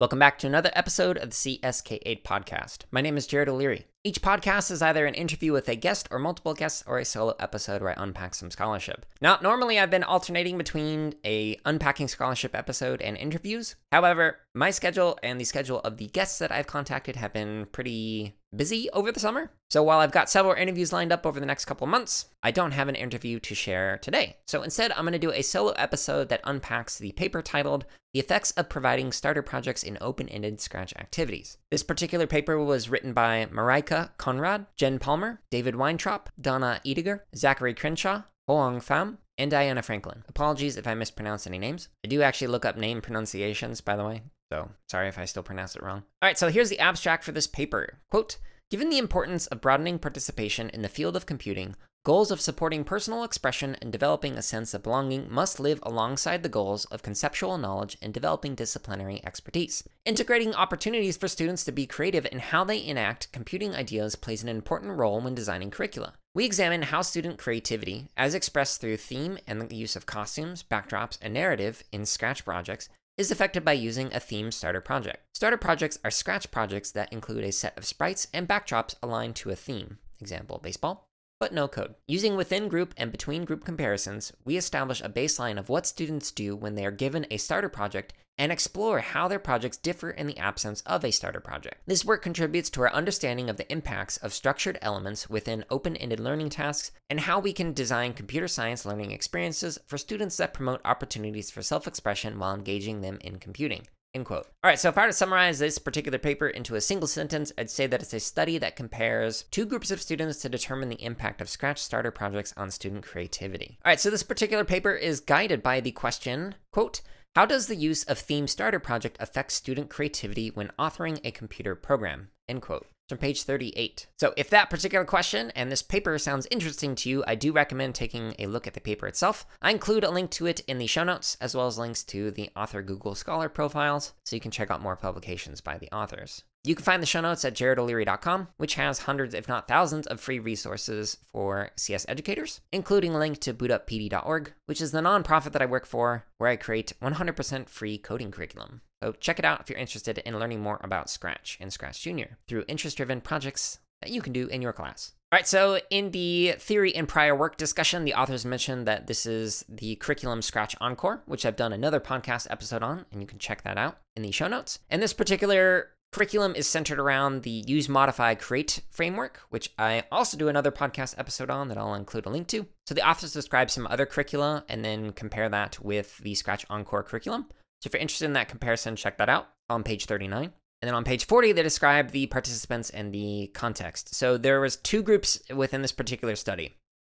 Welcome back to another episode of the CSK8 podcast. My name is Jared O'Leary. Each podcast is either an interview with a guest or multiple guests or a solo episode where I unpack some scholarship. Now, normally I've been alternating between a unpacking scholarship episode and interviews. However, my schedule and the schedule of the guests that I've contacted have been pretty busy over the summer. So while I've got several interviews lined up over the next couple months, I don't have an interview to share today. So instead, I'm going to do a solo episode that unpacks the paper titled The Effects of Providing Starter Projects in Open-Ended Scratch Activities. This particular paper was written by Marika Conrad, Jen Palmer, David Weintrop, Donna Ediger, Zachary Crenshaw, Hoang Pham, and Diana Franklin. Apologies if I mispronounce any names. I do actually look up name pronunciations, by the way, so sorry if I still pronounce it wrong. All right, so here's the abstract for this paper. Quote, given the importance of broadening participation in the field of computing, goals of supporting personal expression and developing a sense of belonging must live alongside the goals of conceptual knowledge and developing disciplinary expertise. Integrating opportunities for students to be creative in how they enact computing ideas plays an important role when designing curricula. We examine how student creativity, as expressed through theme and the use of costumes, backdrops, and narrative in Scratch projects, is affected by using a theme starter project. Starter projects are Scratch projects that include a set of sprites and backdrops aligned to a theme, example baseball, but no code. Using within group and between group comparisons, we establish a baseline of what students do when they are given a starter project and explore how their projects differ in the absence of a starter project. This work contributes to our understanding of the impacts of structured elements within open-ended learning tasks and how we can design computer science learning experiences for students that promote opportunities for self-expression while engaging them in computing. End quote. All right, so if I were to summarize this particular paper into a single sentence, I'd say that it's a study that compares two groups of students to determine the impact of Scratch starter projects on student creativity. All right, so this particular paper is guided by the question, quote, how does the use of theme starter project affect student creativity when authoring a computer program? End quote. From page 38. So if that particular question and this paper sounds interesting to you, I do recommend taking a look at the paper itself. I include a link to it in the show notes, as well as links to the author Google Scholar profiles, so you can check out more publications by the authors. You can find the show notes at jaredoleary.com, which has hundreds, if not thousands, of free resources for CS educators, including a link to bootuppd.org, which is the nonprofit that I work for, where I create 100% free coding curriculum. So check it out if you're interested in learning more about Scratch and Scratch Junior through interest-driven projects that you can do in your class. All right, so in the theory and prior work discussion, the authors mentioned that this is the curriculum Scratch Encore, which I've done another podcast episode on, and you can check that out in the show notes. And this particular curriculum is centered around the Use, Modify, Create framework, which I also do another podcast episode on that I'll include a link to. So the authors describe some other curricula and then compare that with the Scratch Encore curriculum. So if you're interested in that comparison, check that out on page 39. And then on page 40, they describe the participants and the context. So there was two groups within this particular study.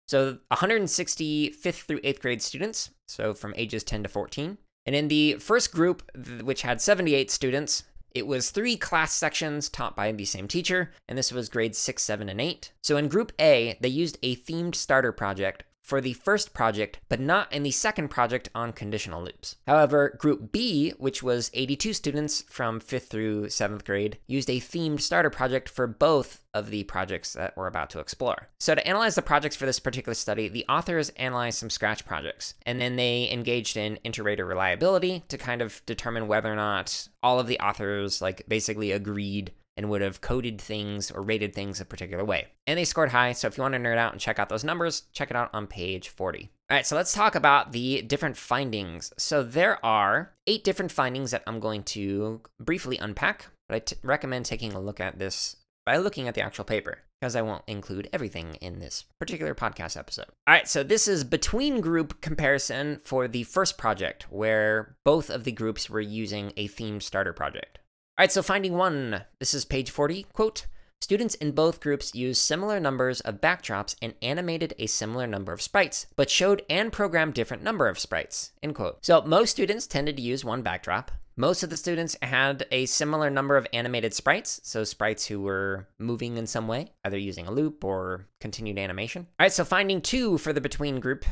So 160 5th through 8th grade students, so from ages 10 to 14. And in the first group, which had 78 students, it was three class sections taught by the same teacher, and this was grades 6, 7, and 8. So in group A, they used a themed starter project for the first project, but not in the second project on conditional loops. However, group B, which was 82 students from 5th through 7th grade, used a themed starter project for both of the projects that we're about to explore. So to analyze the projects for this particular study, the authors analyzed some Scratch projects, and then they engaged in inter-rater reliability to kind of determine whether or not all of the authors like basically agreed and would have coded things or rated things a particular way. And they scored high, so if you want to nerd out and check out those numbers, check it out on page 40. All right, so let's talk about the different findings. So there are 8 different findings that I'm going to briefly unpack, but I recommend taking a look at this by looking at the actual paper, because I won't include everything in this particular podcast episode. All right, so this is between group comparison for the first project, where both of the groups were using a themed starter project. All right, so finding 1, this is page 40, quote, students in both groups used similar numbers of backdrops and animated a similar number of sprites, but showed and programmed different number of sprites, end quote. So most students tended to use one backdrop. Most of the students had a similar number of animated sprites, so sprites who were moving in some way, either using a loop or continued animation. All right, so finding 2 for the between group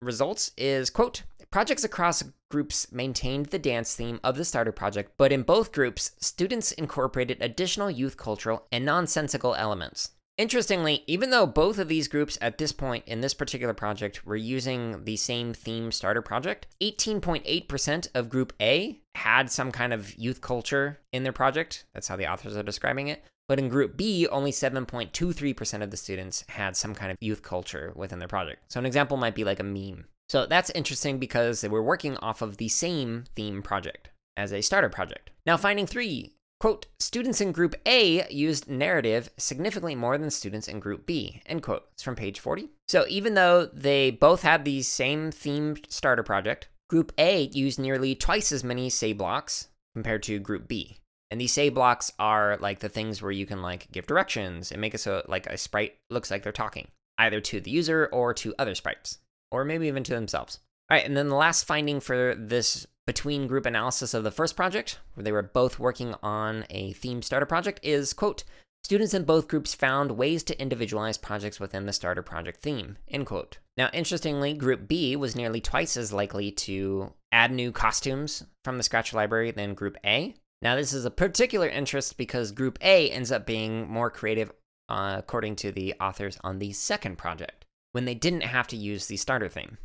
results is, quote, projects across groups maintained the dance theme of the starter project, but in both groups, students incorporated additional youth cultural and nonsensical elements, Interestingly, even though both of these groups at this point in this particular project were using the same theme starter project, 18.8% of Group A had some kind of youth culture in their project. That's how the authors are describing it. But in Group B, only 7.23% of the students had some kind of youth culture within their project. So an example might be like a meme. So that's interesting because they were working off of the same theme project as a starter project. Now, finding three. Quote, students in Group A used narrative significantly more than students in Group B, end quote. It's from page 40. So even though they both had the same themed starter project, Group A used nearly twice as many say blocks compared to Group B. And these say blocks are like the things where you can like give directions and make it so like a sprite looks like they're talking, either to the user or to other sprites, or maybe even to themselves. All right, and then the last finding for this between group analysis of the first project, where they were both working on a theme starter project, is, quote, students in both groups found ways to individualize projects within the starter project theme, end quote. Now, interestingly, Group B was nearly twice as likely to add new costumes from the Scratch library than Group A. Now, this is a particular interest because Group A ends up being more creative, according to the authors on the second project, when they didn't have to use the starter theme.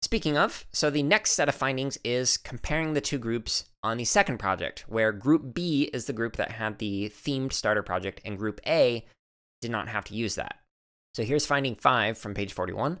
Speaking of, so the next set of findings is comparing the two groups on the second project, where Group B is the group that had the themed starter project and Group A did not have to use that. So here's finding 5 from page 41.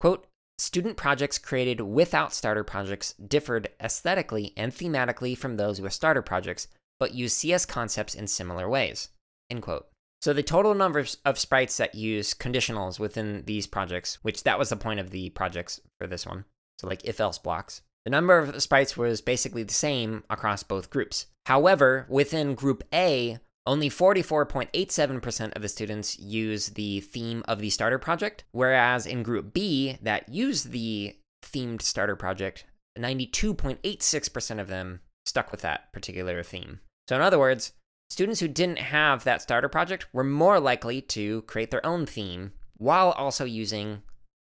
Quote, student projects created without starter projects differed aesthetically and thematically from those with starter projects, but used CS concepts in similar ways, end quote. So the total number of sprites that use conditionals within these projects, which that was the point of the projects for this one, so like if-else blocks, the number of sprites was basically the same across both groups. However, within Group A, only 44.87% of the students use the theme of the starter project, whereas in Group B that used the themed starter project, 92.86% of them stuck with that particular theme. So in other words, students who didn't have that starter project were more likely to create their own theme while also using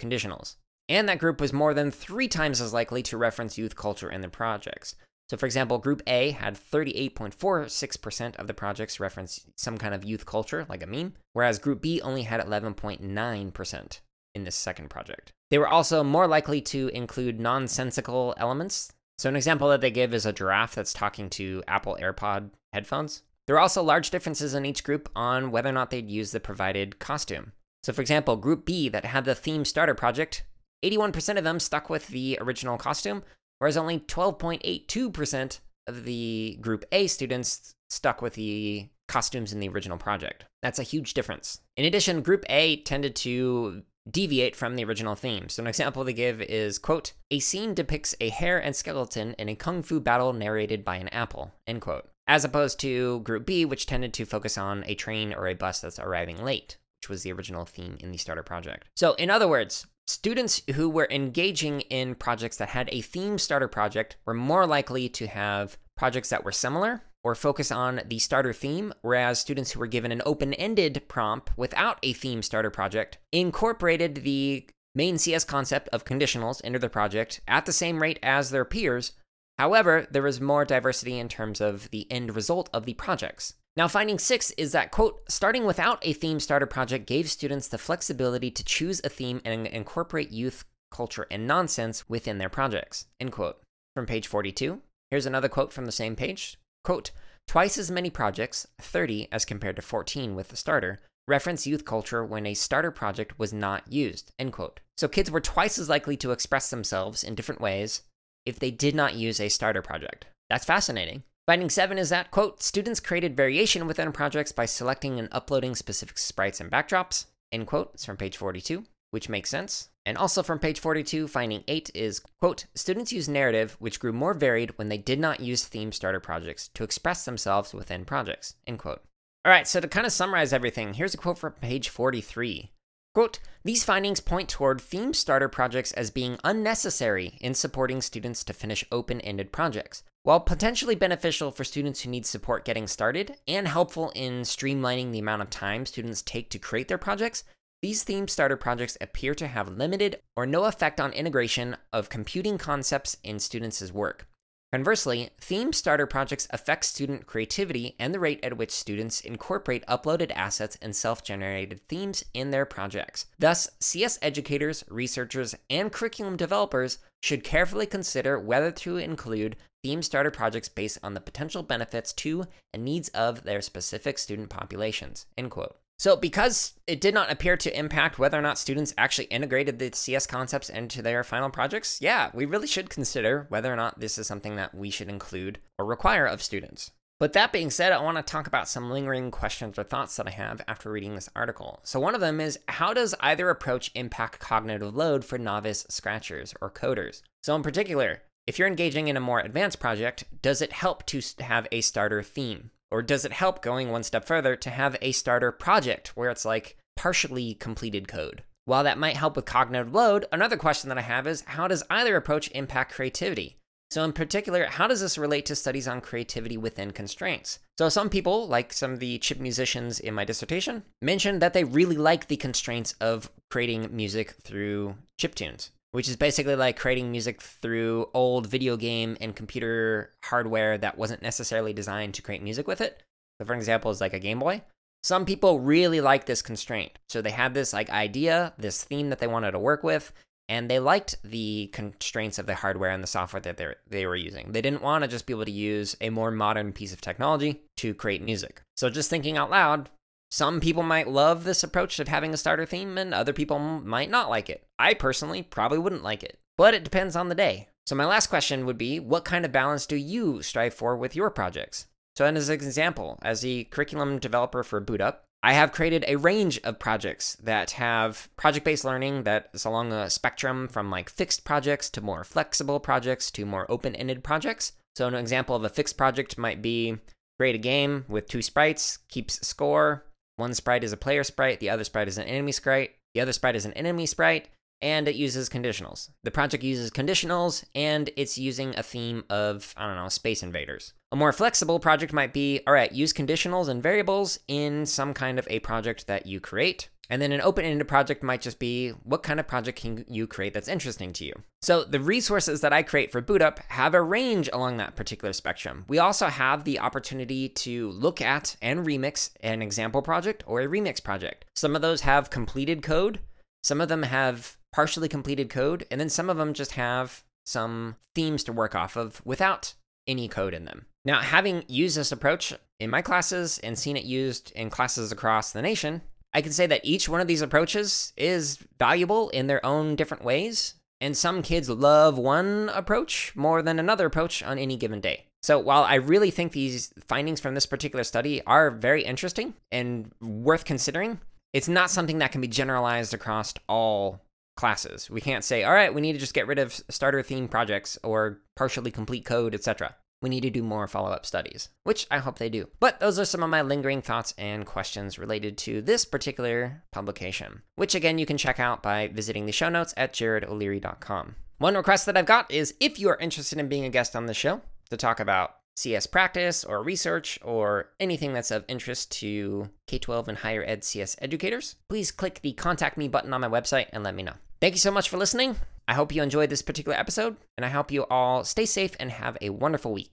conditionals. And that group was more than 3 times as likely to reference youth culture in their projects. So for example, Group A had 38.46% of the projects reference some kind of youth culture, like a meme, whereas Group B only had 11.9% in this second project. They were also more likely to include nonsensical elements. So an example that they give is a giraffe that's talking to Apple AirPod headphones. There are also large differences in each group on whether or not they'd use the provided costume. So for example, Group B that had the theme starter project, 81% of them stuck with the original costume, whereas only 12.82% of the Group A students stuck with the costumes in the original project. That's a huge difference. In addition, Group A tended to deviate from the original theme. So an example they give is, quote, a scene depicts a hare and skeleton in a kung fu battle narrated by an apple, end quote. As opposed to Group B, which tended to focus on a train or a bus that's arriving late, which was the original theme in the starter project. So in other words, students who were engaging in projects that had a theme starter project were more likely to have projects that were similar or focus on the starter theme, whereas students who were given an open-ended prompt without a theme starter project incorporated the main CS concept of conditionals into their project at the same rate as their peers. However, there was more diversity in terms of the end result of the projects. Now, finding 6 is that, quote, starting without a theme starter project gave students the flexibility to choose a theme and incorporate youth, culture, and nonsense within their projects, end quote. From page 42, here's another quote from the same page, quote, twice as many projects, 30 as compared to 14 with the starter, reference youth culture when a starter project was not used, end quote. So kids were twice as likely to express themselves in different ways if they did not use a starter project. That's fascinating. Finding 7 is that, quote, students created variation within projects by selecting and uploading specific sprites and backdrops, end quote. It's from page 42, which makes sense. And also from page 42, finding 8 is, quote, students use narrative, which grew more varied when they did not use theme starter projects to express themselves within projects, end quote. All right, so to kind of summarize everything, here's a quote from page 43. Quote, these findings point toward theme starter projects as being unnecessary in supporting students to finish open-ended projects, while potentially beneficial for students who need support getting started and helpful in streamlining the amount of time students take to create their projects. These theme starter projects appear to have limited or no effect on integration of computing concepts in students' work. Conversely, theme starter projects affect student creativity and the rate at which students incorporate uploaded assets and self-generated themes in their projects. Thus, CS educators, researchers, and curriculum developers should carefully consider whether to include theme starter projects based on the potential benefits to and needs of their specific student populations." End quote. So because it did not appear to impact whether or not students actually integrated the CS concepts into their final projects, yeah, we really should consider whether or not this is something that we should include or require of students. But that being said, I want to talk about some lingering questions or thoughts that I have after reading this article. So one of them is, how does either approach impact cognitive load for novice scratchers or coders? So in particular, if you're engaging in a more advanced project, does it help to have a starter theme? Or does it help, going one step further, to have a starter project where it's like partially completed code? While that might help with cognitive load, another question that I have is, how does either approach impact creativity? So in particular, how does this relate to studies on creativity within constraints? So some people, like some of the chip musicians in my dissertation, mentioned that they really like the constraints of creating music through chiptunes, which is basically like creating music through old video game and computer hardware that wasn't necessarily designed to create music with it. So for example, it's like a Game Boy. Some people really like this constraint. So they had this like idea, this theme that they wanted to work with, and they liked the constraints of the hardware and the software that they were using. They didn't want to just be able to use a more modern piece of technology to create music. So just thinking out loud, some people might love this approach of having a starter theme and other people might not like it. I personally probably wouldn't like it, but it depends on the day. So my last question would be, what kind of balance do you strive for with your projects? So as an example, as the curriculum developer for BootUp, I have created a range of projects that have project-based learning that is along a spectrum from like fixed projects to more flexible projects to more open-ended projects. So an example of a fixed project might be create a game with two sprites, keeps score. One sprite is a player sprite, the other sprite is an enemy sprite, the other sprite is an enemy sprite, and it uses conditionals. The project uses conditionals, and it's using a theme of, I don't know, Space Invaders. A more flexible project might be, all right, use conditionals and variables in some kind of a project that you create. And then an open-ended project might just be, what kind of project can you create that's interesting to you? So the resources that I create for BootUp have a range along that particular spectrum. We also have the opportunity to look at and remix an example project or a remix project. Some of those have completed code, some of them have partially completed code, and then some of them just have some themes to work off of without any code in them. Now, having used this approach in my classes and seen it used in classes across the nation, I can say that each one of these approaches is valuable in their own different ways, and some kids love one approach more than another approach on any given day. So while I really think these findings from this particular study are very interesting and worth considering, it's not something that can be generalized across all classes. We can't say, all right, we need to just get rid of starter theme projects or partially complete code, etc. We need to do more follow-up studies, which I hope they do. But those are some of my lingering thoughts and questions related to this particular publication, which again, you can check out by visiting the show notes at jaredoleary.com. One request that I've got is, if you are interested in being a guest on the show to talk about CS practice or research or anything that's of interest to K-12 and higher ed CS educators, please click the contact me button on my website and let me know. Thank you so much for listening. I hope you enjoyed this particular episode, and I hope you all stay safe and have a wonderful week.